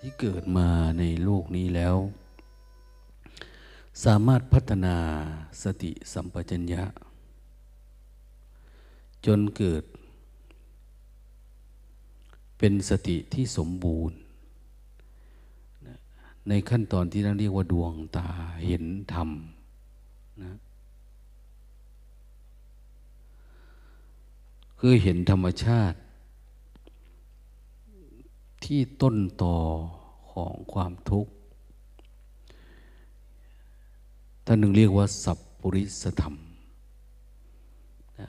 ที่เกิดมาในโลกนี้แล้วสามารถพัฒนาสติสัมปชัญญะจนเกิดเป็นสติที่สมบูรณ์ในขั้นตอนที่เรียกว่าดวงตาเห็นธรรมนะคือเห็นธรรมชาติที่ต้นตอของความทุกข์ท่านหนึ่งเรียกว่าสัพพุริสธรรมนะ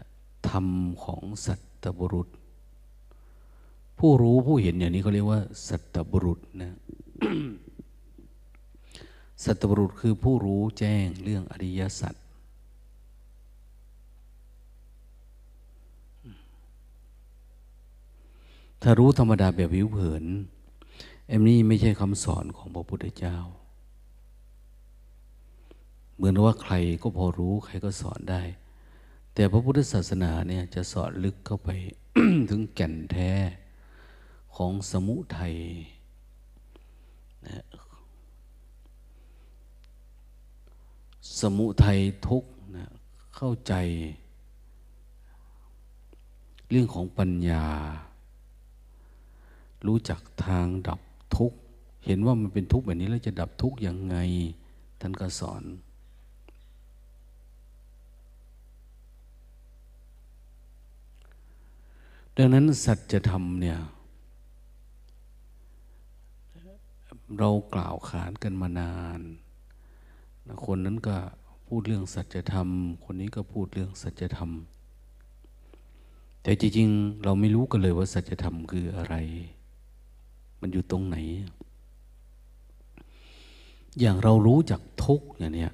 ธรรมของสัตบุรุษผู้รู้ผู้เห็นอย่างนี้เขาเรียกว่าสัตบุรุษนะ สัตบุรุษคือผู้รู้แจ้งเรื่องอริยสัจถ้ารู้ธรรมดาแบบผิวเผินนี่ไม่ใช่คำสอนของพระพุทธเจ้าเหมือนว่าใครก็พอรู้ใครก็สอนได้แต่พระพุทธศาสนาเนี่ยจะสอนลึกเข้าไป ถึงแก่นแท้ของสมุทัยนะสมุทัยทุกข์นะเข้าใจเรื่องของปัญญารู้จักทางดับทุกข์เห็นว่ามันเป็นทุกข์แบบนี้แล้วจะดับทุกข์ยังไงท่านก็สอนดังนั้นสัจธรรมเนี่ยเรากล่าวขานกันมานานคนนั้นก็พูดเรื่องสัจธรรมคนนี้ก็พูดเรื่องสัจธรรมแต่จริงๆเราไม่รู้กันเลยว่าสัจธรรมคืออะไรมันอยู่ตรงไหนอย่างเรารู้จักทุกข์อย่างเนี้ย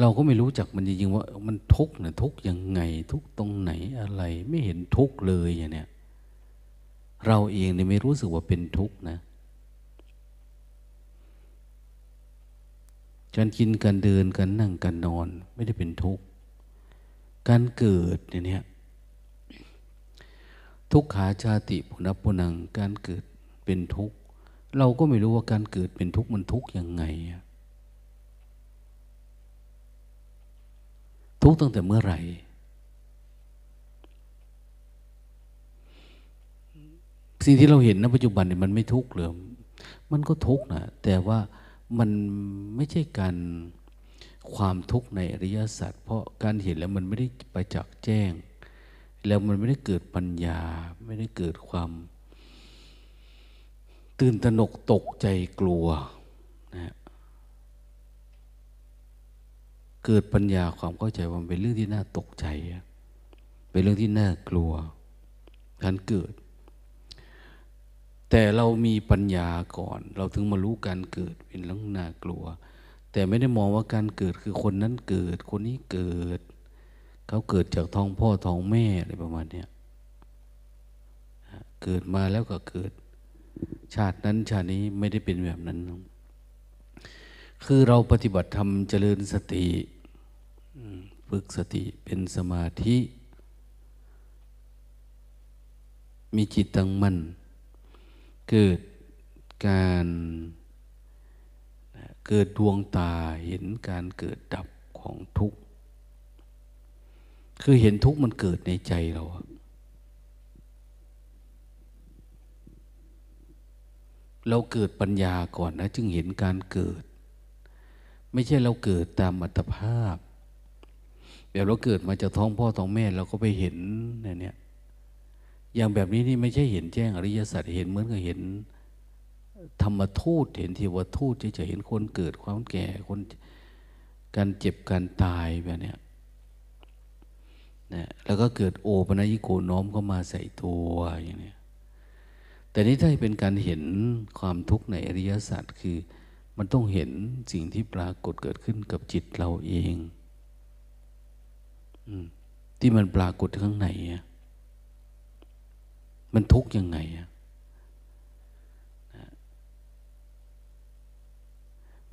เราก็ไม่รู้จักมันจริงๆว่ามันทุกข์เนี่ยทุกข์ยังไงทุกข์ตรงไหนอะไรไม่เห็นทุกข์เลยอย่างเนี้ยเราเองเนี่ยไม่รู้สึกว่าเป็นทุกข์นะการกินการเดินการนั่งการนอนไม่ได้เป็นทุกข์การเกิดอย่างเนี้ยทุกขาชาติปุณณปุณังการเกิดเป็นทุกข์เราก็ไม่รู้ว่าการเกิดเป็นทุกข์มันทุกข์ยังไงทุกข์ตั้งแต่เมื่อไหร่สิ่งที่เราเห็นณปัจจุบันเนี่ยมันไม่ทุกข์หรือมันก็ทุกข์นะแต่ว่ามันไม่ใช่การความทุกข์ในอริยสัจเพราะการเห็นแล้วมันไม่ได้ประจักษ์แจ้งแล้วมันไม่ได้เกิดปัญญาไม่ได้เกิดความตื่นตระหนกตกใจกลัวนะเกิดปัญญาความเข้าใจว่ามันเป็นเรื่องที่น่าตกใจเป็นเรื่องที่น่ากลัวการเกิดแต่เรามีปัญญาก่อนเราถึงมารู้การเกิดเป็นเรื่องน่ากลัวแต่ไม่ได้มองว่าการเกิดคือคนนั้นเกิดคนนี้เกิดเขาเกิดจากท้องพ่อท้องแม่อะไรประมาณนี้เกิดมาแล้วก็เกิดชาตินั้นชาตินี้ไม่ได้เป็นแบบนั้นคือเราปฏิบัติธรรมเจริญสติฝึกสติเป็นสมาธิมีจิตตั้งมั่นเกิดการเกิดดวงตาเห็นการเกิดดับของทุกข์คือเห็นทุกข์มันเกิดในใจเราเราเกิดปัญญาก่อนนะจึงเห็นการเกิดไม่ใช่เราเกิดตามอัตภาพแบบเราเกิดมาจากท้องพ่อท้องแม่เราก็ไปเห็นเนี่ยอย่างแบบนี้นี่ไม่ใช่เห็นแจ้งอริยสัจเห็นเหมือนกับเห็นธรรมทูตเห็นเทวทูตจะเห็นคนเกิดความแก่คนการเจ็บการตายแบบเนี้ยนะแล้วก็เกิดโอปนัยิโกน้อมเข้ามาใส่ตัวอย่างนี้แต่นี้ถ้าเป็นการเห็นความทุกข์ในอริยสัจคือมันต้องเห็นสิ่งที่ปรากฏเกิดขึ้นกับจิตเราเองที่มันปรากฏข้างในมันทุกข์ยังไง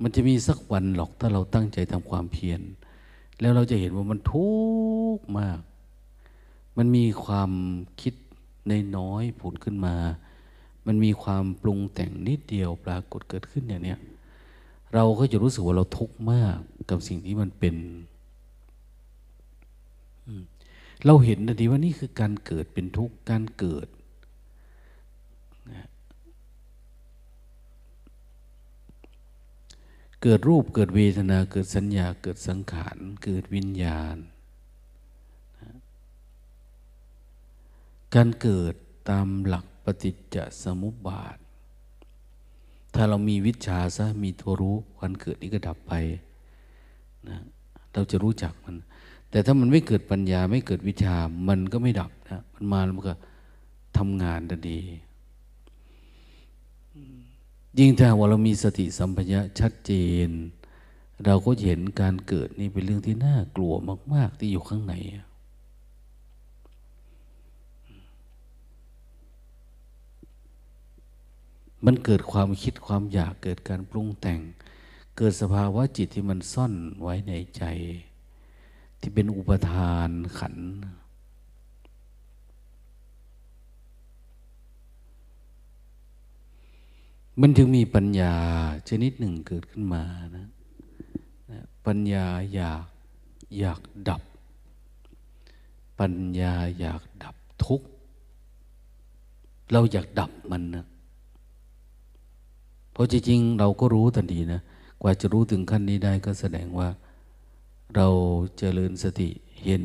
มันจะมีสักวันหรอกถ้าเราตั้งใจทำความเพียรแล้วเราจะเห็นว่ามันทุกข์มากมันมีความคิดน้อยๆผุดขึ้นมา มันมีความปรุงแต่งนิดเดียวปรากฏเกิดขึ้นอย่างเนี้ยเราก็จะรู้สึกว่าเราทุกข์มากกับสิ่งที่มันเป็นเราเห็นทันทีว่านี่คือการเกิดเป็นทุกข์การเกิดนะเกิดรูปเกิดเวทนาเกิดสัญญาเกิดสังขารเกิดวิญญาณนะการเกิดตามหลักปฏิจจสมุปบาทถ้าเรามีวิชชาซะมีตัวรู้การเกิดนี้ก็ดับไปนะเราจะรู้จักมันแต่ถ้ามันไม่เกิดปัญญาไม่เกิดวิชามันก็ไม่ดับนะมันมาแล้วมันก็ทำงานได้ดียิ่งถ้าว่าเรามีสติสัมปชัญญะชัดเจนเราก็เห็นการเกิดนี่เป็นเรื่องที่น่ากลัวมากๆที่อยู่ข้างในมันเกิดความคิดความอยากเกิดการปรุงแต่งเกิดสภาวะจิตที่มันซ่อนไว้ในใจที่เป็นอุปทานขันธ์มันถึงมีปัญญาชนิดหนึ่งเกิดขึ้นมานะปัญญาอยากดับปัญญาอยากดับทุกข์เราอยากดับมันนะเพราะจริงๆเราก็รู้ทันทีนะกว่าจะรู้ถึงขั้นนี้ได้ก็แสดงว่าเราเจริญสติเห็น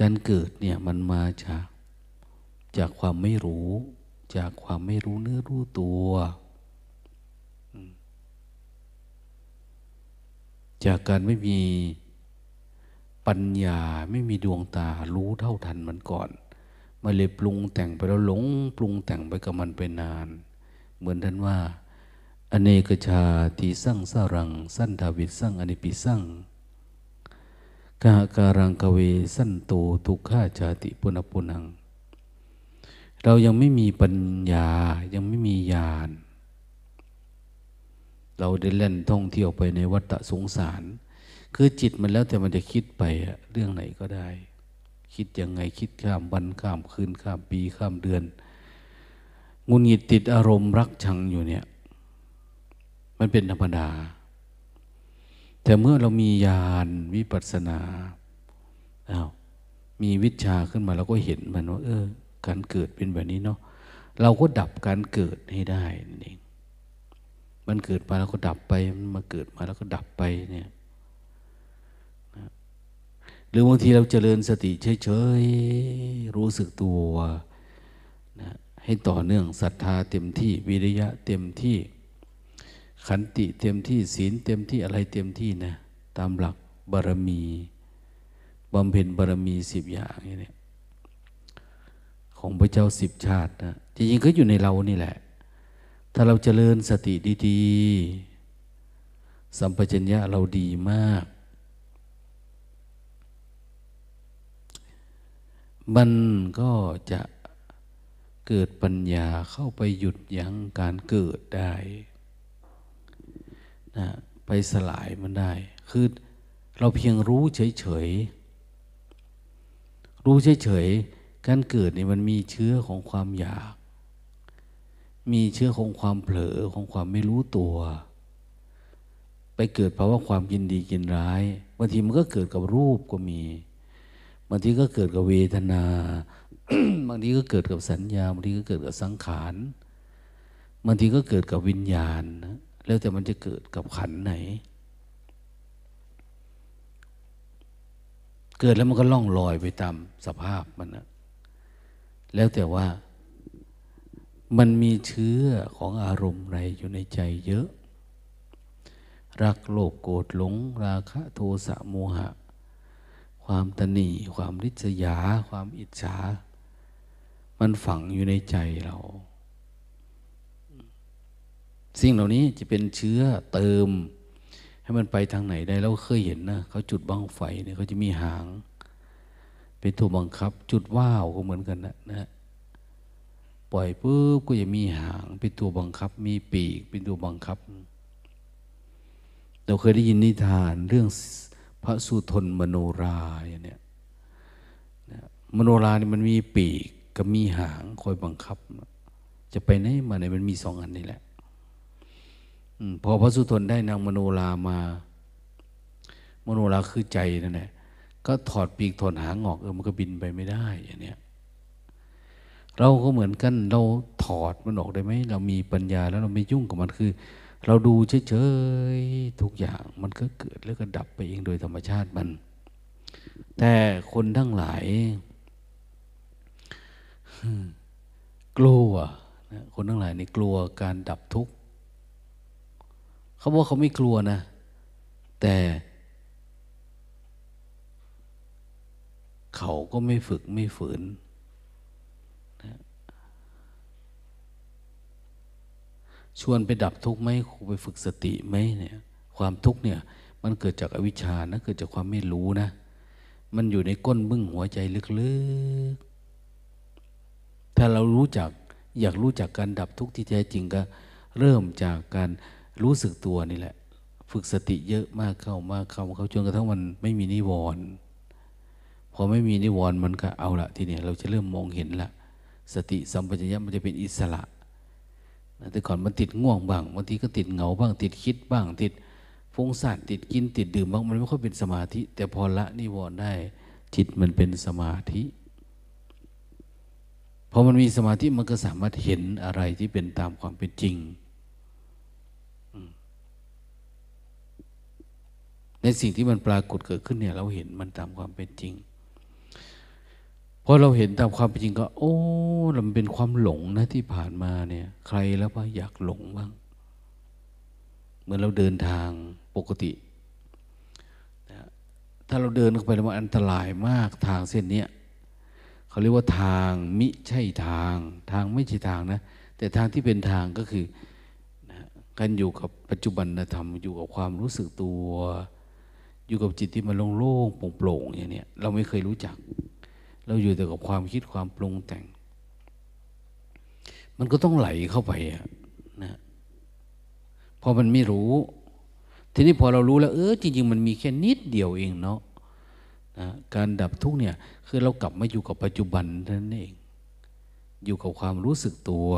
การเกิดเนี่ยมันมาจากความไม่รู้จากความไม่รู้เนื้อรู้ตัวจากการไม่มีปัญญาไม่มีดวงตารู้เท่าทันมันก่อนมาเลยปรุงแต่งไปแล้วหลงปรุงแต่งไปกับมันไปนานเหมือนท่านว่าอเนกชาติสั่งสรังสันทวิสั่งอนิปิสั่งกาการังกเวสันโตทุกขาชาติปุณปุณังเรายังไม่มีปัญญายังไม่มีญาณเราได้เล่นท่องเที่ยวไปในวัฏสงสารคือจิตมันแล้วแต่มันจะคิดไปเรื่องไหนก็ได้คิดยังไงคิดข้ามวันข้ามคืนข้ามปีข้ามเดือนงุนหงิดติดอารมณ์รักชังอยู่เนี่ยมันเป็นธรรมดาแต่เมื่อเรามีญาณวิปัสสนามีวิชชาขึ้นมาเราก็เห็นมันว่าการเกิดเป็นแบบนี้เนาะเราก็ดับการเกิดให้ได้นั่นเองมันเกิดมาแล้วก็ดับไปมันมาเกิดมาแล้วก็ดับไปเนี่ยนะหรือบางทีเราเจริญสติเฉยๆรู้สึกตัวนะให้ต่อเนื่องศรัทธาเต็มที่วิริยะเต็มที่ขันติเต็มที่ศีลเต็มที่อะไรเต็มที่นะตามหลักบารมีบำเพ็ญบารมี10อย่างเนี่ยของพระเจ้า10ชาตินะจริงๆก็อยู่ในเรานี่แหละถ้าเราเจริญสติดีๆสัมปชัญญะเราดีมากมันก็จะเกิดปัญญาเข้าไปหยุดยั้งการเกิดได้นะไปสลายมันได้คือเราเพียงรู้เฉยๆรู้เฉยๆการเกิดนี่มันมีเชื้อของความอยากมีเชื้อของความเผลอของความไม่รู้ตัวไปเกิดเพราะว่าความยินดียินร้ายบางทีมันก็เกิดกับรูปก็มีบางทีก็เกิดกับเวทนา บางทีก็เกิดกับสัญญาบางทีก็เกิดกับสังขารบางทีก็เกิดกับวิญญาณนะแล้วแต่มันจะเกิดกับขันไหนเกิดแล้วมันก็ล่องลอยไปตามสภาพมันนะแล้วแต่ว่ามันมีเชื้อของอารมณ์อะไรอยู่ในใจเยอะรักโลภโกรธหลงราคะโทสะโมหะความตนีความริษยาความอิจฉามันฝังอยู่ในใจเราสิ่งเหล่านี้จะเป็นเชื้อเติมให้มันไปทางไหนได้เราเคยเห็นนะเขาจุดบั้งไฟเนี่ยเขาจะมีหางเป็นตัวบังคับจุดว่าวก็เหมือนกันนะปล่อยปุ๊บก็จะมีหางเป็นตัวบังคับมีปีกเป็นตัวบังคับเราเคยได้ยินนิทานเรื่องพระสุทนมโนราอย่างเนี้ยมโนราเนี่ยมันมีปีกกับมีหางคอยบังคับ จะไปไหนมาไหนมันมีสองอันนี่แหละพอพระสุทนได้นางมโนรามามโนราคือใจนั่นแหละก็ถอดปีกถอดหางออกมันก็บินไปไม่ได้อย่างเนี้ยเราก็เหมือนกันเราถอดมันออกได้ไหมเรามีปัญญาแล้วเราไม่ยุ่งกับมันคือเราดูเฉยๆทุกอย่างมันก็เกิดแล้วก็ดับไปเองโดยธรรมชาติมันแต่คนทั้งหลายกลัวนะคนทั้งหลายนี่กลัวการดับทุกข์เขาบอกเขาไม่กลัวนะแต่เขาก็ไม่ฝึกไม่ฝืนนะชวนไปดับทุกข์ไหมครูไปฝึกสติไหมเนี่ยความทุกข์เนี่ยมันเกิดจากอวิชชานะเกิดจากความไม่รู้นะมันอยู่ในก้นบึ้งหัวใจลึกๆถ้าเรารู้จักอยากรู้จักการดับทุกข์ที่แท้จริงก็เริ่มจากการรู้สึกตัวนี่แหละฝึกสติเยอะมากเข้ามากเข้าจนกระทั่งมันไม่มีนิวรณ์พอไม่มีนิวรณ์มันก็เอาละทีนี้เราจะเริ่มมองเห็นละสติสัมปชัญญะมันจะเป็นอิสระแต่ก่อนมันติดง่วงบ้างบางทีก็ติดเหงาบ้างติดคิดบ้างติดฟุ้งซ่านติดกินติดดื่มบ้างมันไม่ค่อยเป็นสมาธิแต่พอละนิวรณ์ได้จิตมันเป็นสมาธิพอมันมีสมาธิมันก็สามารถเห็นอะไรที่เป็นตามความเป็นจริงในสิ่งที่มันปรากฏเกิดขึ้นเนี่ยเราเห็นมันตามความเป็นจริงพอเราเห็นตามความเป็นจริงก็โอ้แล้วมันเป็นความหลงนะที่ผ่านมาเนี่ยใครแล้วว่าอยากหลงบ้างเหมือนเราเดินทางปกตินะถ้าเราเดินเข้าไปมันอันตรายมากทางเส้นนี้เขาเรียกว่าทางมิใช่ทางทางไม่ใช่ทางนะแต่ทางที่เป็นทางก็คือนะการอยู่กับปัจจุบันธรรมอยู่กับความรู้สึกตัวอยู่กับจิตที่มันโล่งๆโปร่งๆอย่างเนี้ยเราไม่เคยรู้จักเราอยู่แต่กับความคิดความปรุงแต่งมันก็ต้องไหลเข้าไปนะพอมันไม่รู้ทีนี้พอเรารู้แล้วจริงๆมันมีแค่นิดเดียวเองเนาะนะการดับทุกข์เนี่ยคือเรากลับมาอยู่กับปัจจุบันนั่นเองอยู่กับความรู้สึกตัว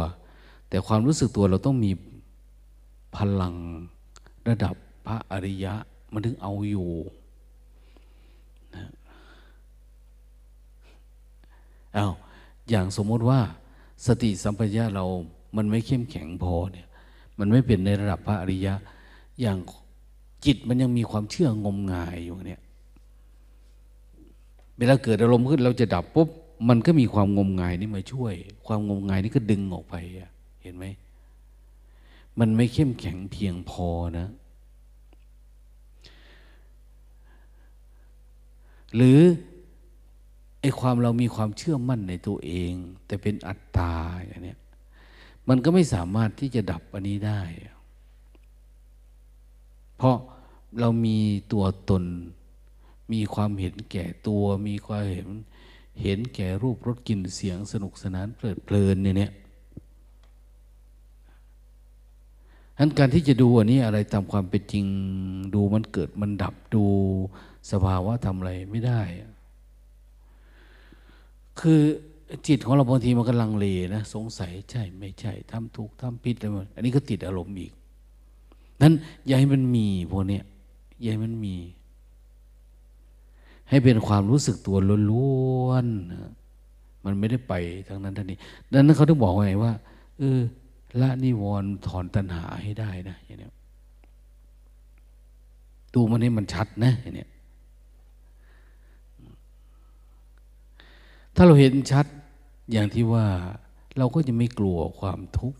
แต่ความรู้สึกตัวเราต้องมีพลังระดับพระอริยะมันถึงเอาอยู่นะเอาอย่างสมมติว่าสติสัมปชัญญะเรามันไม่เข้มแข็งพอเนี่ยมันไม่เป็นในระดับพระอริยะอย่างจิตมันยังมีความเชื่องมงายอยู่เนี่ยเวลาเกิดอารมณ์ขึ้นเราจะดับปุ๊บมันก็มีความงมงายนี่มาช่วยความงมงายนี่ก็ดึงออกไปเห็นไหมมันไม่เข้มแข็งเพียงพอนะหรือไอ้ความเรามีความเชื่อมั่นในตัวเองแต่เป็นอัตตาอย่างเนี้ยมันก็ไม่สามารถที่จะดับอันนี้ได้เพราะเรามีตัวตนมีความเห็นแก่ตัวมีความเห็นแก่รูปรสกลิ่นเสียงสนุกสนานเพลิดเพลินเนี่ยนั้นการที่จะดูอันนี้อะไรตามความเป็นจริงดูมันเกิดมันดับดูสภาวะทำอะไรไม่ได้คือจิตของเราบางทีมันกำลังเลนะสงสัยใช่ไม่ใช่ทำถูกทำผิดอะไรหมดอันนี้ก็ติดอารมณ์อีกนั้นอย่าให้มันมีพวกเนี้ยอย่าให้มันมีให้เป็นความรู้สึกตัวล้วนๆนะมันไม่ได้ไปทางนั้นทางนี้ดังนั้นเขาถึงบอกไงว่าละนิวรณ์ถอนตัณหาให้ได้นะอย่างเนี้ยดูมันให้มันชัดนะอย่างเนี้ยถ้าเราเห็นชัดอย่างที่ว่าเราก็จะไม่กลัวความทุกข์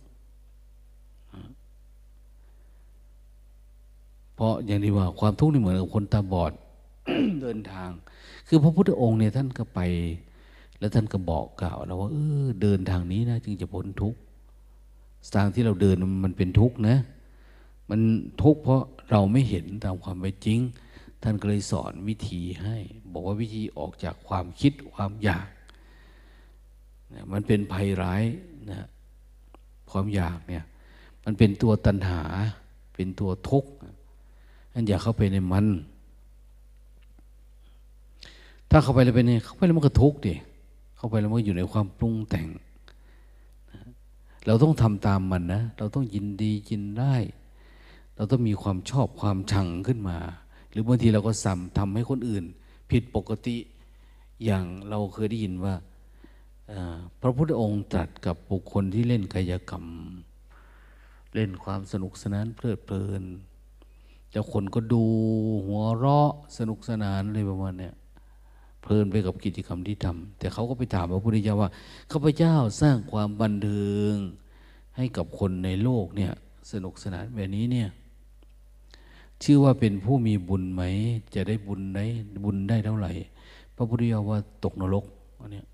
เพราะอย่างที่ว่าความทุกข์นี่เหมือนกับคนตาบอด เดินทางคือพระพุทธองค์เนี่ยท่านก็ไปแล้วท่านก็บอกกล่าวเราว่าเดินทางนี้นะจึงจะพ้นทุกข์ทางที่เราเดินมันเป็นทุกข์นะมันทุกข์เพราะเราไม่เห็นตามความเป็นจริงท่านก็เลยสอนวิธีให้บอกว่าวิธีออกจากความคิดความอยากมันเป็นภัยร้ายนะความอยากเนี่ยมันเป็นตัวตัณหาเป็นตัวทุกข์อันอยากเข้าไปในมันถ้าเข้าไปแล้วเป็นไงเข้าไปแล้วมันก็ทุกข์ดิเข้าไปแล้วมันก็อยู่ในความปรุงแต่ง เราต้องทำตามมันนะเราต้องยินดียินได้เราต้องมีความชอบความชังขึ้นมาหรือบางทีเราก็ซ้ำทำให้คนอื่นผิดปกติอย่างเราเคยได้ยินว่าพระพุทธองค์ตรัสกับบุคคลที่เล่นกายกรรมเล่นความสนุกสนานเพลิดเพลินแต่คนก็ดูหัวเราะสนุกสนานอะไรประมาณเนี้ยเพลินไปกับกิจกรรมที่ทำแต่เขาก็ไปถามพระพุทธเจ้าว่าข้าพเจ้าสร้างความบันเทิงให้กับคนในโลกเนี่ยสนุกสนานแบบนี้เนี่ยชื่อว่าเป็นผู้มีบุญไหมจะได้บุญไหนบุญได้เท่าไหร่พระพุทธเจ้าว่าตกนรกอันเนี้ย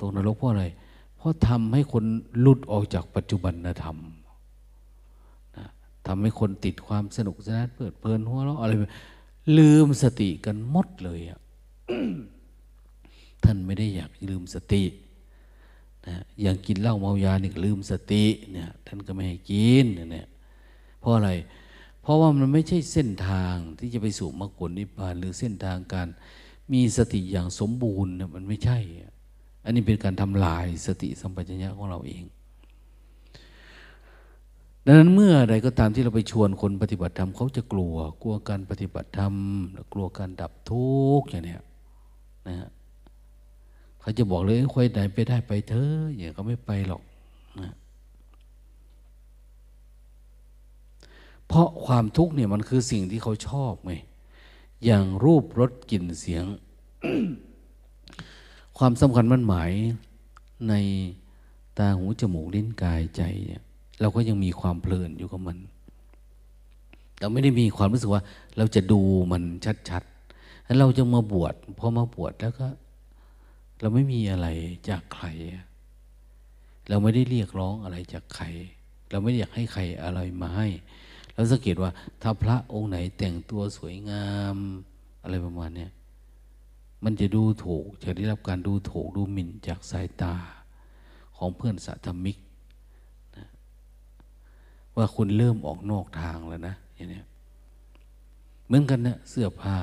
ตกนรกเพราะอะไรเพราะทำให้คนหลุดออกจากปัจจุบันธรรมนะทำให้คนติดความสนุกสนานเพลิดเพลินหัวเราะอะไรลืมสติกันหมดเลยอ่ะ ท่านไม่ได้อยากลืมสตินะอย่างกินเหล้าเมายานี่ลืมสติเนี่ยท่านก็ไม่ให้กินเนี่ยเพราะอะไรเพราะว่ามันไม่ใช่เส้นทางที่จะไปสู่มรรคผลนิพพานหรือเส้นทางการมีสติอย่างสมบูรณ์เนี่ยมันไม่ใช่อันนี้เป็นการทำลายสติสัมปชัญญะของเราเองดังนั้นเมื่อใดก็ตามที่เราไปชวนคนปฏิบัติธรรมเขาจะกลัวการปฏิบัติธรรมกลัวการดับทุกข์อย่างเนี้ยนะฮะเขาจะบอกเลยค่อยไหนไปได้ไปเถอะอย่างเขาไม่ไปหรอกนะเพราะความทุกข์เนี่ยมันคือสิ่งที่เขาชอบไงอย่างรูปรสกลิ่นเสียง ความสำคัญมั่นหมายในตาหูจมูกลิ้นกายใจเนี่ยเราก็ยังมีความเพลินอยู่กับมันเราไม่ได้มีความรู้สึกว่าเราจะดูมันชัดๆแล้วเราจะมาบวชพอมาบวชแล้วก็เราไม่มีอะไรจากใครเราไม่ได้เรียกร้องอะไรจากใครเราไม่ได้อยากให้ใครอะไรมาให้เราสังเกตว่าถ้าพระองค์ไหนแต่งตัวสวยงามอะไรประมาณเนี้ยมันจะดูถูกจะได้รับการดูถูกดูหมิ่นจากสายตาของเพื่อนสัตธรรมิกว่าคุณเริ่มออกนอกทางแล้วนะอย่างเนี้ยเหมือนกันนะเสื้อผ้า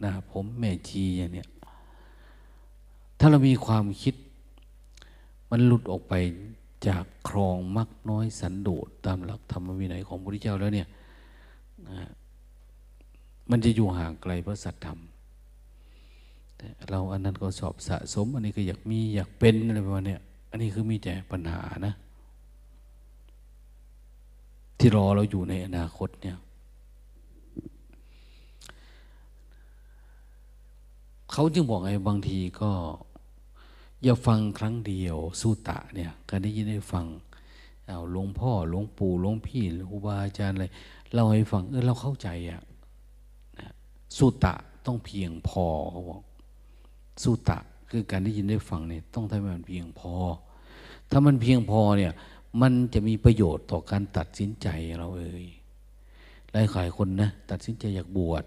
หน้าผมแม่ชีอย่างเนี้ยถ้าเรามีความคิดมันหลุดออกไปจากครองมรรคน้อยสันโดษตามหลักธรรมวินัยของพระพุทธเจ้าแล้วเนี่ยมันจะอยู่ห่างไกลพระสัทธรรมแต่เราอันนั้นก็สอบสะสมอันนี้ก็อยากมีอยากเป็นอะไรประมาณเนี้ยอันนี้คือมีแต่ปัญหานะที่รอเราอยู่ในอนาคตเนี่ยเขาจึงบอกไงบางทีก็อย่าฟังครั้งเดียวสุตะเนี่ยการได้ยินได้ฟังเอาหลวงพ่อหลวงปู่หลวงพี่ครูบาอาจารย์อะไรเราให้ฟังเราเข้าใจอ่ะสุตะต้องเพียงพอเขาบอกสุตะคือการได้ยินได้ฟังเนี่ยต้องทำให้มันเพียงพอถ้ามันเพียงพอเนี่ยมันจะมีประโยชน์ต่อการตัดสินใจเราหลายคนนะตัดสินใจอยากบวช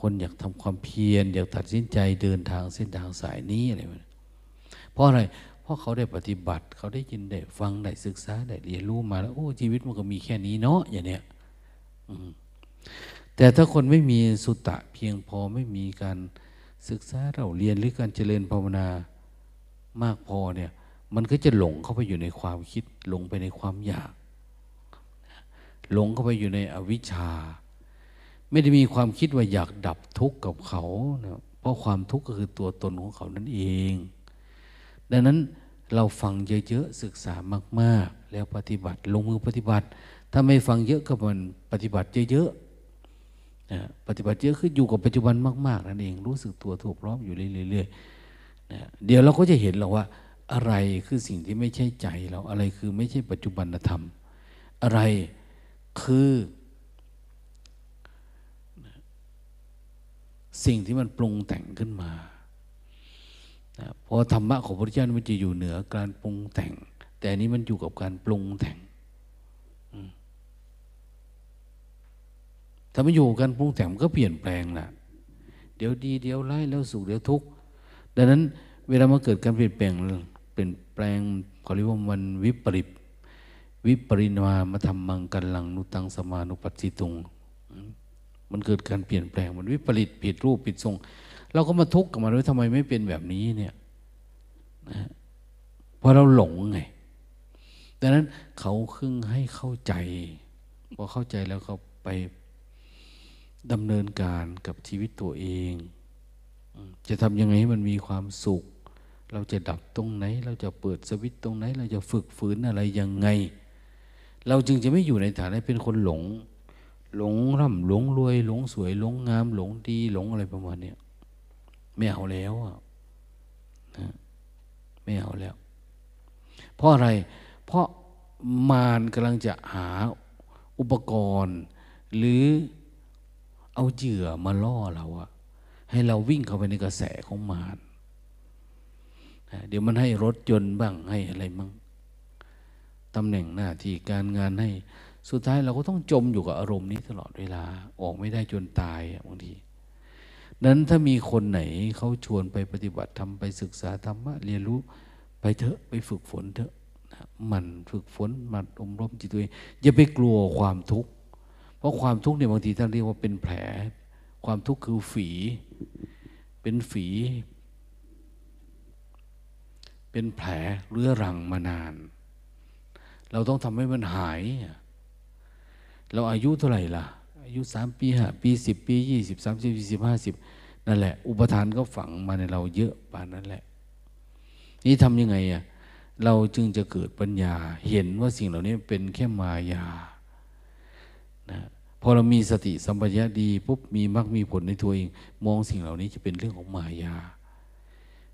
คนอยากทำความเพียรอยากตัดสินใจเดินทางเส้นทางสายนี้อะไรเพราะอะไรเพราะเขาได้ปฏิบัติเขาได้ยินได้ฟังได้ศึกษาได้เรียนรู้มาแล้วโอ้ชีวิตมันก็มีแค่นี้เนาะอย่างเนี้ยแต่ถ้าคนไม่มีสุตะเพียงพอไม่มีการศึกษาเราเรียนหรือการเจริญภาวนามากพอเนี่ยมันก็จะหลงเข้าไปอยู่ในความคิดหลงไปในความอยากหลงเข้าไปอยู่ในอวิชชาไม่ได้มีความคิดว่าอยากดับทุกข์กับเขานะเพราะความทุกข์ก็คือตัวตนของเขานั่นเองดังนั้นเราฟังเยอะๆศึกษามากๆแล้วปฏิบัติลงมือปฏิบัติถ้าไม่ฟังเยอะก็มันปฏิบัติเยอะๆนะปฏิบัติเยอะคืออยู่กับปัจจุบันมากๆนั่นเองรู้สึกตัวถูกล้อมอยู่เรื่อยๆนะเดี๋ยวเราก็จะเห็นหรอกว่าอะไรคือสิ่งที่ไม่ใช่ใจเราอะไรคือไม่ใช่ปัจจุบันธรรมอะไรคือสิ่งที่มันปรุงแต่งขึ้นมาเพราะธรรมะของพระพุทธเจ้ามันจะอยู่เหนือการปรุงแต่งแต่อันนี้มันอยู่กับการปรุงแต่งถ้าไม่อยู่กันปรุงแต่งมันก็เปลี่ยนแปลงนะเดี๋ยวดีเดี๋ยวร้ายแล้วสุขเดี๋ยวทุกข์ดังนั้นเวลามาเกิดการเปลี่ยนแปลงเขาเรียกว่ามันวิปริณวามาทำมังกันลังนุตังสมานุปัสสิตุงมันเกิดการเปลี่ยนแปลงมันวิปริตผิดรูปผิดทรงเราก็มาทุกข์กับมันว่าทำไมไม่เป็นแบบนี้เนี่ยนะเพราะ ะเราหลงไงดังนั้นเขาครึ่งให้เข้าใจพอเข้าใจแล้วเขาไปดำเนินการกับชีวิตตัวเองจะทำยังไงให้มันมีความสุขเราจะดับตรงไหนเราจะเปิดสวิตช์ตรงไหนเราจะฝึกฝืนอะไรยังไงเราจึงจะไม่อยู่ในฐานะเป็นคนหลงหลงร่ำหลงรวยหลงสวยหลงงามหลงดีหลงอะไรประมาณนี้ไม่เอาแล้วนะไม่เอาแล้วเพราะอะไรเพราะมารกำลังจะหาอุปกรณ์หรือเอาเหยื่อมาล่อเราอะให้เราวิ่งเข้าไปในกระแสของมารเดี๋ยวมันให้รถยนต์บ้างให้อะไรบ้างตำแหน่งหน้าที่การงานให้สุดท้ายเราก็ต้องจมอยู่กับอารมณ์นี้ตลอดเวลาออกไม่ได้จนตายบางทีนั้นถ้ามีคนไหนเขาชวนไปปฏิบัติธรรมไปศึกษาธรรมะเรียนรู้ไปเถอะไปฝึกฝนเถอะมันฝึกฝนมันอบรมจิตตัวเองอย่าไปกลัวความทุกข์เพราะความทุกข์เนี่ยบางทีท่านเรียกว่าเป็นแผลความทุกข์คือฝีเป็นฝีเป็นแผลเรื้อรังมานานเราต้องทำให้มันหายเราอายุเท่าไหร่ล่ะอายุ3ปี5ปี10ปี20 30 40 50นั่นแหละอุปทานก็ฝังมาในเราเยอะป่านนั้นแหละนี่ทำยังไงอ่ะเราจึงจะเกิดปัญญาเห็นว่าสิ่งเหล่านี้เป็นแค่มายานะพอเรามีสติสัมปชัญญะดีปุ๊บมีมรรคมีผลในตัวเองมองสิ่งเหล่านี้จะเป็นเรื่องของมายา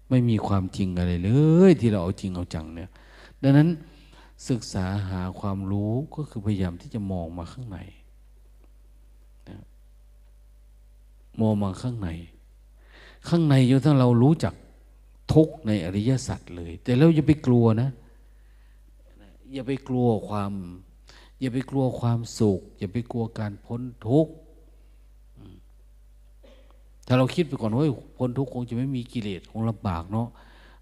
ไม่มีความจริงอะไรเลยที่เราเอาจริงเอาจังเนี่ยดังนั้นศึกษาหาความรู้ก็คือพยายามที่จะมองมาข้างในนะมองมาข้างในข้างในจนทั้งเรารู้จักทุกข์ในอริยสัจเลยแต่เราอย่าไปกลัวนะอย่าไปกลัวความสุขอย่าไปกลัวการพ้นทุกข์ถ้าเราคิดไปก่อนว่าพ้นทุกข์คงจะไม่มีกิเลสคงลำบากเนาะ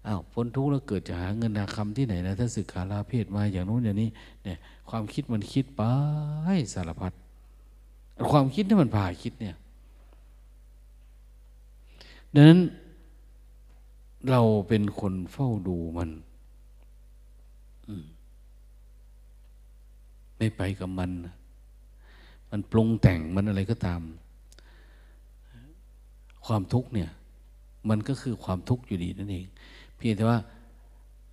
อ้าวพ้นทุกข์แล้วเกิดจะหาเงินหาคำที่ไหนนะถ้าศึกษาลาเพศมาอย่างนู้นอย่างนี้เนี่ยความคิดมันคิดไปสารพัดความคิดนี่มันพาคิดเนี่ยดังนั้นเราเป็นคนเฝ้าดูมันไม่ไปกับมันมันปรุงแต่งมันอะไรก็ตามความทุกข์เนี่ยมันก็คือความทุกข์อยู่ดีนั่นเองเพียงแต่ว่า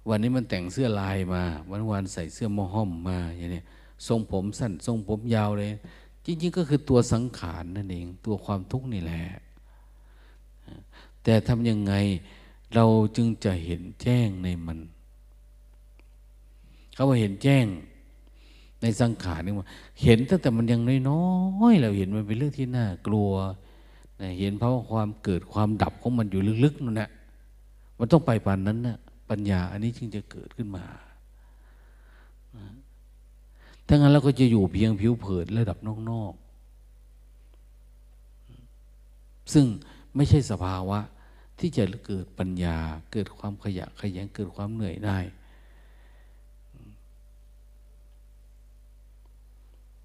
วันนี้มันแต่งเสื้อลายมาวันใส่เสื้อมอห้อมมาอย่างนี้ทรงผมสั้นทรงผมยาวเลยจริงๆก็คือตัวสังขารนั่นเองตัวความทุกข์นี่แหละแต่ทำยังไงเราจึงจะเห็นแจ้งในมันเขาว่าเห็นแจ้งในสังขารนี่ว่าเห็นตั้งแต่มันยังน้อยๆเราเห็นมันเป็นเรื่องที่น่ากลัวเห็นเพราะความเกิดความดับของมันอยู่ลึกๆนั่นแหละมันต้องไปป่านนั้นนะปัญญาอันนี้จึงจะเกิดขึ้นมาถ้างั้นเราก็จะอยู่เพียงผิวเผินระดับนอกๆซึ่งไม่ใช่สภาวะที่จะเกิดปัญญาเกิดความขยะแขยงเกิดความเหนื่อยได้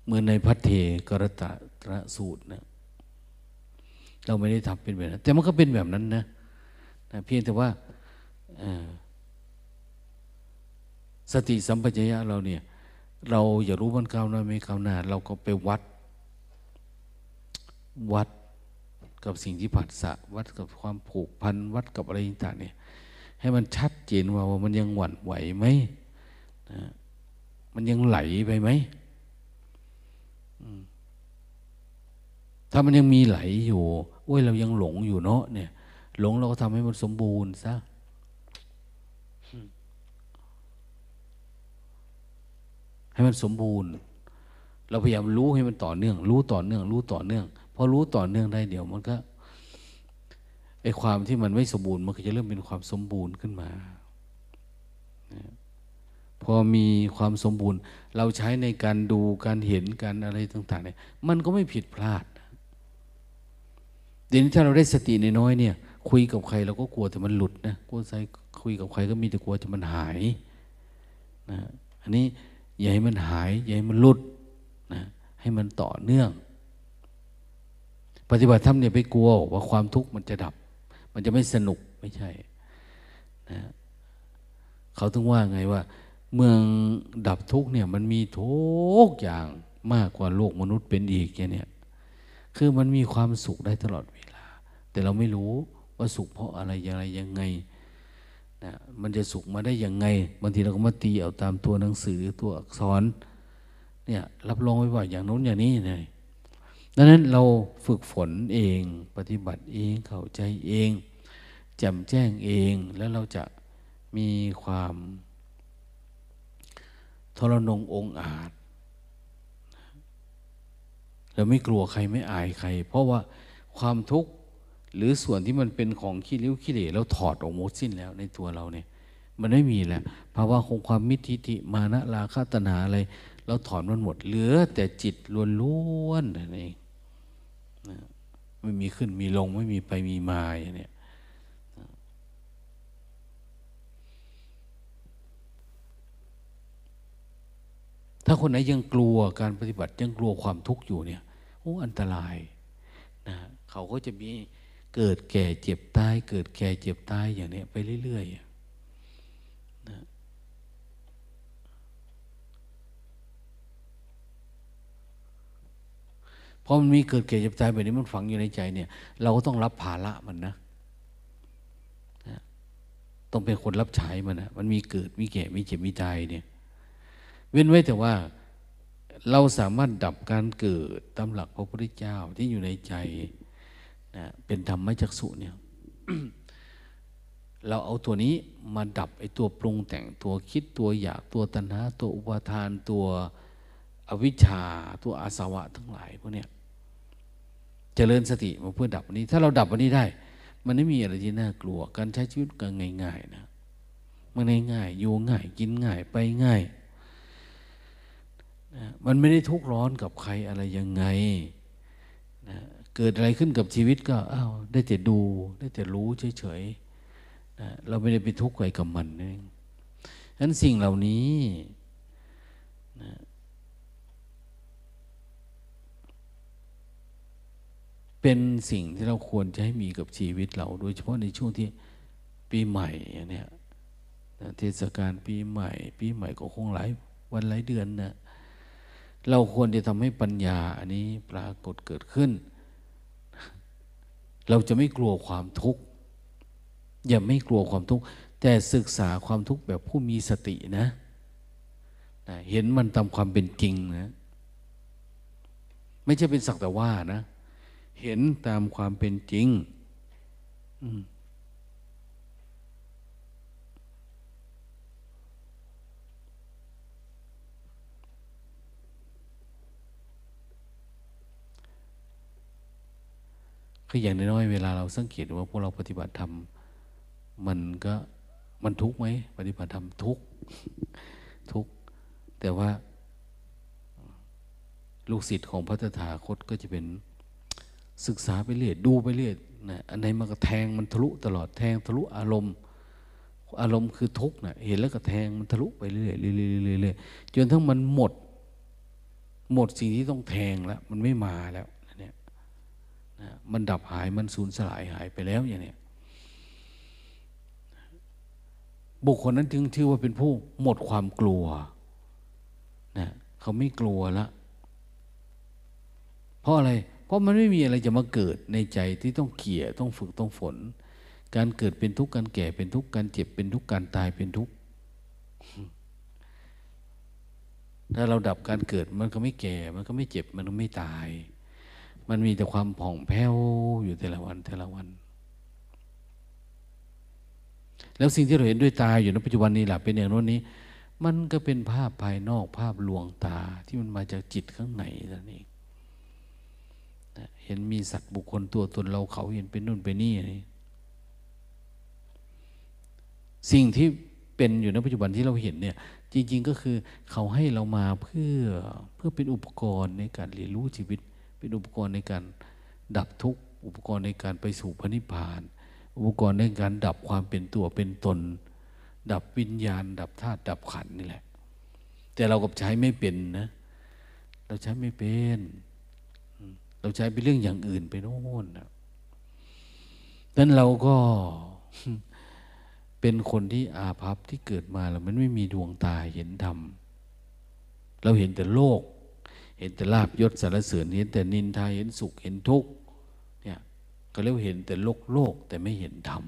เหมือนในพัทเทกรตะสูตรนะเราไม่ได้ทำเป็นแบบนั้นแต่มันก็เป็นแบบนั้นนะเพียงแต่ว่าสติสัมปชัญญะเราเนี่ยเราอย่ารู้มันก้าวหน้าไม่ก้าวหน้าเราก็ไปวัดกับสิ่งที่ผัสสะวัดกับความผูกพันวัดกับอะไรต่างๆเนี่ยให้มันชัดเจนว่ามันยังหวั่นไหวไหมนะมันยังไหลไปไหมถ้ามันยังมีไหลอยู่โอ้ยเรายังหลงอยู่เนาะเนี่ยหลงเราก็ทำให้มันสมบูรณ์ซะให้มันสมบูรณ์เราพยายามรู้ให้มันต่อเนื่องรู้ต่อเนื่องรู้ต่อเนื่องพอรู้ต่อเนื่องได้เดี๋ยวมันก็ไอความที่มันไม่สมบูรณ์มันก็จะเริ่มเป็นความสมบูรณ์ขึ้นมาพอมีความสมบูรณ์เราใช้ในการดูการเห็นการอะไรต่างๆเนี่ยมันก็ไม่ผิดพลาดเดี๋ยวนี้ถ้าเราได้สติน้อยๆเนี่ยคุยกับใครเราก็กลัวแต่มันหลุดนะกลัวใส่คุยกับใครก็มีแต่กลัวจะมันหายนะอันนี้อย่าให้มันหายอย่าให้มันหลุดนะให้มันต่อเนื่องปฏิบัติธรรมเนี่ยไปกลัวว่าความทุกข์มันจะดับมันจะไม่สนุกไม่ใช่นะ เขาถึงว่าไงว่าเมืองดับทุกข์เนี่ยมันมีทุกอย่างมากกว่าโลกมนุษย์เป็นอีกเนี่ยคือมันมีความสุขได้ตลอดเวลาแต่เราไม่รู้ว่าสุขเพราะอะไรอะไรยังไงนะมันจะสุขมาได้ยังไงบางทีเราก็มาตีเอาตามตัวหนังสือตัวอักษรเนี่ยรับรองไว้ว่าอย่างโน้นอย่างนี้เลยดังนั้นเราฝึกฝนเองปฏิบัติเองเข้าใจเองแจ่มแจ้งเองแล้วเราจะมีความทรนงองอาจเราไม่กลัวใครไม่อายใครเพราะว่าความทุกข์หรือส่วนที่มันเป็นของขี้ริ้วขี้เหร่เราถอดออกหมดสิ้นแล้วในตัวเราเนี่ยมันไม่มีแล้วภาวะของความมิจฉาทิฏฐิมานะราคะตัณหาอะไรเราถอนมันหมดเหลือแต่จิตล้วนๆนั่นเองไม่มีขึ้นมีลงไม่มีไปมีมาอย่างนี้ถ้าคนไหนยังกลัวการปฏิบัติยังกลัวความทุกข์อยู่เนี่ยโอ้อันตรายนะเขาก็จะมีเกิดแก่เจ็บตายเกิดแก่เจ็บตายอย่างนี้ไปเรื่อยๆนะพอมันมีเกิดแก่เจ็บตายแบบนี้มันฝังอยู่ในใจเนี่ยเราก็ต้องรับภาระมันนะต้องเป็นคนรับใช้มันนะมันมีเกิดมีแก่มีเจ็บมีตายเนี่ยเว้นไว้แต่ว่าเราสามารถดับการเกิดตามหลักพระพุทธเจ้าที่อยู่ในใจนะเป็นธรรมจักษุเนี่ย เราเอาตัวนี้มาดับไอ้ตัวปรุงแต่งตัวคิดตัวอยากตัวตัณหาตัวอุปาทานตัวอวิชชาตัวอาสวะทั้งหลายพวกเนี้ยเจริญสติมาเพื่อดับอันนี้ถ้าเราดับอันนี้ได้มันไม่มีอะไรที่น่ากลัวการใช้ชีวิตก็ง่ายๆนะมันง่ายๆอยู่ง่ายกินง่ายไปง่ายมันไม่ได้ทุกข์ร้อนกับใครอะไรยังไงนะเกิดอะไรขึ้นกับชีวิตก็อ้าวได้แต่ดูได้แต่รู้เฉยๆนะเราไม่ได้ไปทุกข์อะไรกับมันนั่นฉะนั้นสิ่งเหล่านี้นะเป็นสิ่งที่เราควรจะให้มีกับชีวิตเราโดยเฉพาะในช่วงที่ปีใหม่เนี่ยนะเทศกาลปีใหม่ปีใหม่ก็คงหลายวันหลายเดือนนะเราควรจะทำให้ปัญญาอันนี้ปรากฏเกิดขึ้นเราจะไม่กลัวความทุกข์อย่าไม่กลัวความทุกข์แต่ศึกษาความทุกข์แบบผู้มีสตินะเห็นมันตามความเป็นจริงนะไม่ใช่เป็นสักแต่ว่านะเห็นตามความเป็นจริงคืออย่างน้อยเวลาเราสังเกตว่าพวกเราปฏิบัติธรรมมันทุกข์ไหมปฏิบัติธรรมทุกข์แต่ว่าลูกศิษย์ของพระตถาคตก็จะเป็นศึกษาไปเรื่อยดูไปเรื่อยนะอันไหนมันก็แทงมันทะลุตลอดแทงทะลุอารมณ์คือทุกข์นะเห็นแล้วก็แทงมันทะลุไปเรื่อยๆจนทั้งมันหมดสิ่งที่ต้องแทงแล้วมันไม่มาแล้วมันดับหายมันสูญสลายหายไปแล้วอย่างนี้บุคคลนั้นถึงชื่อว่าเป็นผู้หมดความกลัวนะเขาไม่กลัวละเพราะอะไรเพราะมันไม่มีอะไรจะมาเกิดในใจที่ต้องเขี่ยต้องฝึกต้องฝนการเกิดเป็นทุกข์การแก่เป็นทุกข์การเจ็บเป็นทุกข์การตายเป็นทุกข์ถ้าเราดับการเกิดมันก็ไม่แก่มันก็ไม่เจ็บมันก็ไม่ตายมันมีแต่ความผ่องแผ้วอยู่แต่ละวันแต่ละวันแล้วสิ่งที่เราเห็นด้วยตาอยู่ในปัจจุบันนี้แหละเป็นอย่างโน้นนี้มันก็เป็นภาพภายนอกภาพลวงตาที่มันมาจากจิตข้างในนั่นเองเห็นมีสัตว์บุคคลตัวตนเราเขาเห็นเป็นนู่นเป็นนี่สิ่งที่เป็นอยู่ในปัจจุบันที่เราเห็นเนี่ยจริงๆก็คือเขาให้เรามาเพื่อเป็นอุปกรณ์ในการเรียนรู้ชีวิตเป็นอุปกรณ์ในการดับทุกข์อุปกรณ์ในการไปสู่พระนิพพานอุปกรณ์ในการดับความเป็นตัวเป็นตนดับวิญญาณดับธาตุดับขันธ์นี่แหละแต่เรากับใช้ไม่เป็นนะเราใช้ไม่เป็นเราใช้เป็นเรื่องอย่างอื่นไปโน่นนะดังนั้นเราก็ เป็นคนที่อาภัพที่เกิดมาแล้วมันไม่มีดวงตาเห็นธรรมเราเห็นแต่โลกเห็นแต่ลาภยศสรรเสริญเห็นแต่นินทาเห็นสุขเห็นทุกข์เนี่ยก็เรียกเห็นแต่โลกแต่ไม่เห็นธรรม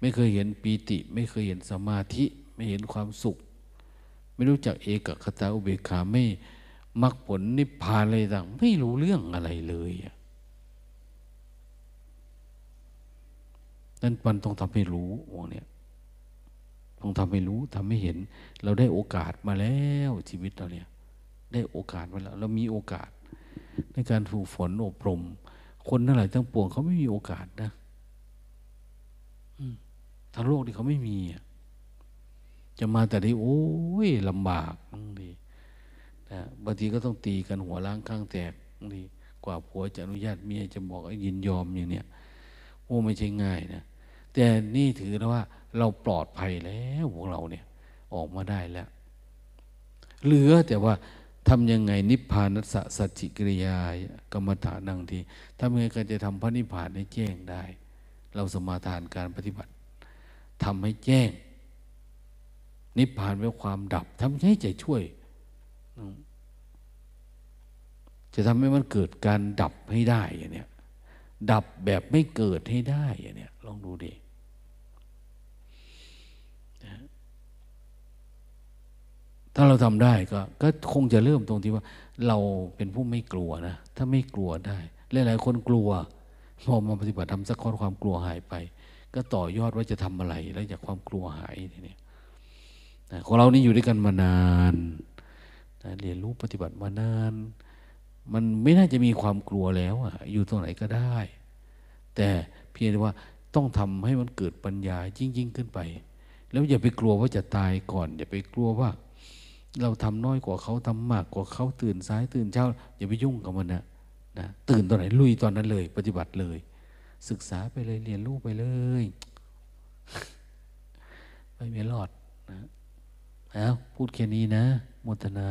ไม่เคยเห็นปีติไม่เคยเห็นสมาธิไม่เห็นความสุขไม่รู้จักเอกคตาอุเบกขาไม่มรรคผลนิพพานอะไรต่างไม่รู้เรื่องอะไรเลยนั่นมันต้องทำให้รู้วงเนี่ยต้องทำให้รู้ทำให้เห็นเราได้โอกาสมาแล้วชีวิตเราเนี่ยได้โอกาสมาแล้วเรามีโอกาสในการฝึกฝนอบรมคนทั้งหลายทั้งปวงเขาไม่มีโอกาสนะทั้งโลกนี่เขาไม่มีจะมาแต่ได้โอ้ยลำบากบางทีนะบางทีก็ต้องตีกันหัวล้างข้างแตกบางทีกว่าผัวจะอนุญาตเมียจะบอกให้ยินยอมอย่างเนี้ยโอ้ไม่ใช่ง่ายนะแต่นี่ถือแล้วว่าเราปลอดภัยแล้วพวกเราเนี่ยออกมาได้แล้วเหลือแต่ว่าทำยังไงนิพพานัสสะสัจจิกิริยากรรมฐานนั่งทีทำยังไงก็จะทำพระนิพพานให้แจ้งได้เราสมาทานการปฏิบัติทำให้แจ้งนิพพานเป็นความดับทำให้ใจช่วยจะทำให้มันเกิดการดับให้ได้อย่างเนี้ยดับแบบไม่เกิดให้ได้อย่างเนี้ยลองดูดิถ้าเราทำได้ก็คงจะเริ่มตรงที่ว่าเราเป็นผู้ไม่กลัวนะถ้าไม่กลัวได้หลายๆคนกลัวพอมาปฏิบัติทำสักข้อความกลัวหายไปก็ต่อยอดว่าจะทำอะไรแล้วจากความกลัวหายเนี่ยของเรานี่อยู่ด้วยกันมานานเรียนรู้ปฏิบัติมานานมันไม่น่าจะมีความกลัวแล้วอยู่ตรงไหนก็ได้แต่เพียงแต่ว่าต้องทำให้มันเกิดปัญญายิ่งขึ้นไปแล้วอย่าไปกลัวว่าจะตายก่อนอย่าไปกลัวว่าเราทำน้อยกว่าเขาทำมากกว่าเขาตื่นสายตื่นเช้าอย่าไปยุ่งกับมันนะตื่นตอนไหนลุยตอนนั้นเลยปฏิบัติเลยศึกษาไปเลยเรียนรู้ไปเลยไม่รอดนะแล้วพูดแค่นี้นะโมทนา